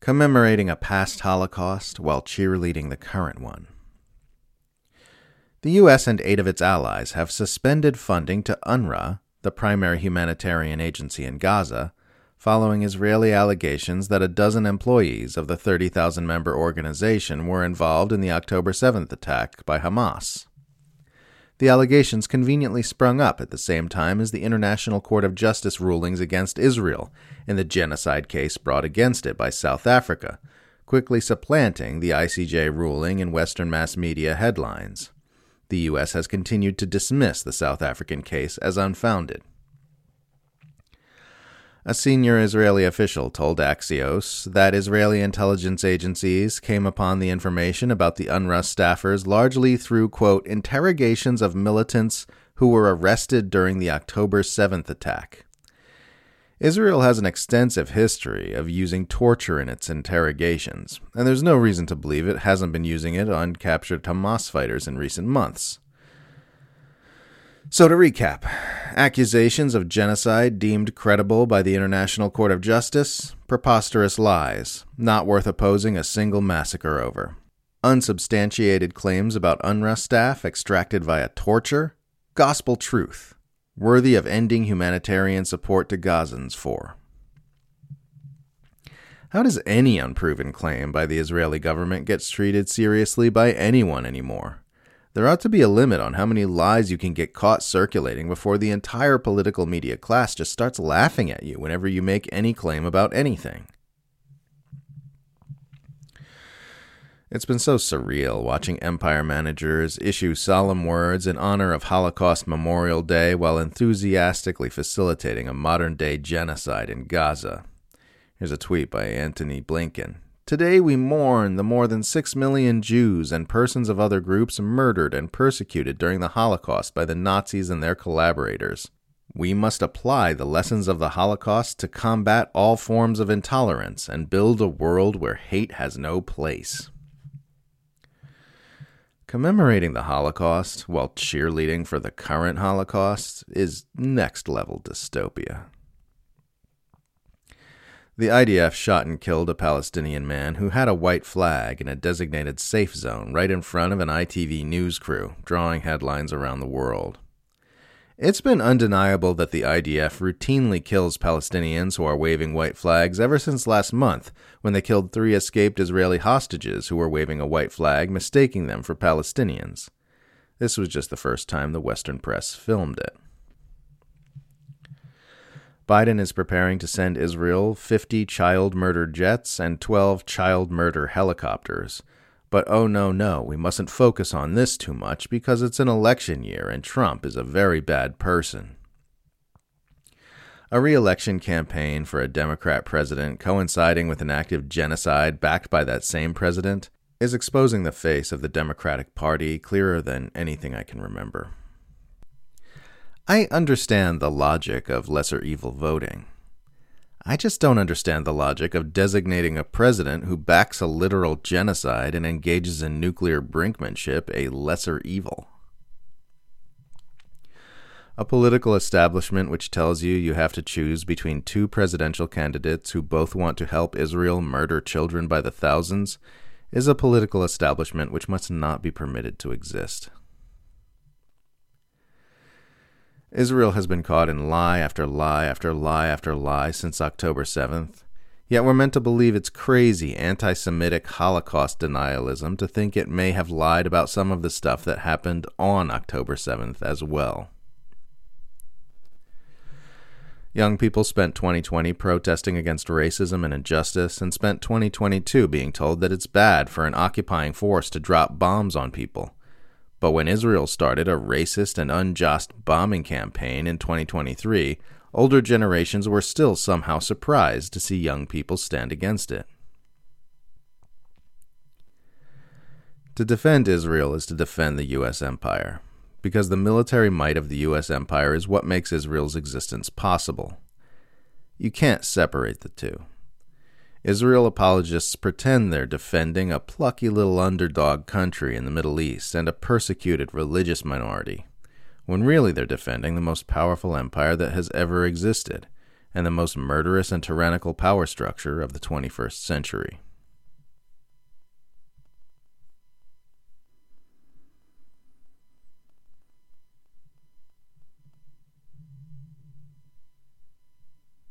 commemorating a past Holocaust while cheerleading the current one. The U.S. and 8 of its allies have suspended funding to UNRWA, the primary humanitarian agency in Gaza, following Israeli allegations that a dozen employees of the 30,000-member organization were involved in the October 7th attack by Hamas. The allegations conveniently sprung up at the same time as the International Court of Justice rulings against Israel in the genocide case brought against it by South Africa, quickly supplanting the ICJ ruling in Western mass media headlines. The U.S. has continued to dismiss the South African case as unfounded. A senior Israeli official told Axios that Israeli intelligence agencies came upon the information about the UNRWA staffers largely through, quote, interrogations of militants who were arrested during the October 7th attack. Israel has an extensive history of using torture in its interrogations, and there's no reason to believe it hasn't been using it on captured Hamas fighters in recent months. So to recap, accusations of genocide deemed credible by the International Court of Justice, preposterous lies, not worth opposing a single massacre over. Unsubstantiated claims about UNRWA staff extracted via torture, gospel truth. Worthy of ending humanitarian support to Gazans for. How does any unproven claim by the Israeli government get treated seriously by anyone anymore? There ought to be a limit on how many lies you can get caught circulating before the entire political media class just starts laughing at you whenever you make any claim about anything. It's been so surreal watching empire managers issue solemn words in honor of Holocaust Memorial Day while enthusiastically facilitating a modern-day genocide in Gaza. Here's a tweet by Anthony Blinken. Today we mourn the more than 6 million Jews and persons of other groups murdered and persecuted during the Holocaust by the Nazis and their collaborators. We must apply the lessons of the Holocaust to combat all forms of intolerance and build a world where hate has no place. Commemorating the Holocaust while cheerleading for the current Holocaust is next-level dystopia. The IDF shot and killed a Palestinian man who had a white flag in a designated safe zone right in front of an ITV news crew, drawing headlines around the world. It's been undeniable that the IDF routinely kills Palestinians who are waving white flags ever since last month, when they killed 3 escaped Israeli hostages who were waving a white flag, mistaking them for Palestinians. This was just the first time the Western press filmed it. Biden is preparing to send Israel 50 child murder jets and 12 child murder helicopters. But oh no, we mustn't focus on this too much because it's an election year and Trump is a very bad person. A re-election campaign for a Democrat president coinciding with an act of genocide backed by that same president is exposing the face of the Democratic Party clearer than anything I can remember. I understand the logic of lesser evil voting. I just don't understand the logic of designating a president who backs a literal genocide and engages in nuclear brinkmanship a lesser evil. A political establishment which tells you you have to choose between 2 presidential candidates who both want to help Israel murder children by the thousands is a political establishment which must not be permitted to exist. Israel has been caught in lie after lie after lie after lie since October 7th, yet we're meant to believe it's crazy anti-Semitic Holocaust denialism to think it may have lied about some of the stuff that happened on October 7th as well. Young people spent 2020 protesting against racism and injustice and spent 2022 being told that it's bad for an occupying force to drop bombs on people. But when Israel started a racist and unjust bombing campaign in 2023, older generations were still somehow surprised to see young people stand against it. To defend Israel is to defend the U.S. empire, because the military might of the U.S. empire is what makes Israel's existence possible. You can't separate the two. Israel apologists pretend they're defending a plucky little underdog country in the Middle East and a persecuted religious minority, when really they're defending the most powerful empire that has ever existed, and the most murderous and tyrannical power structure of the 21st century.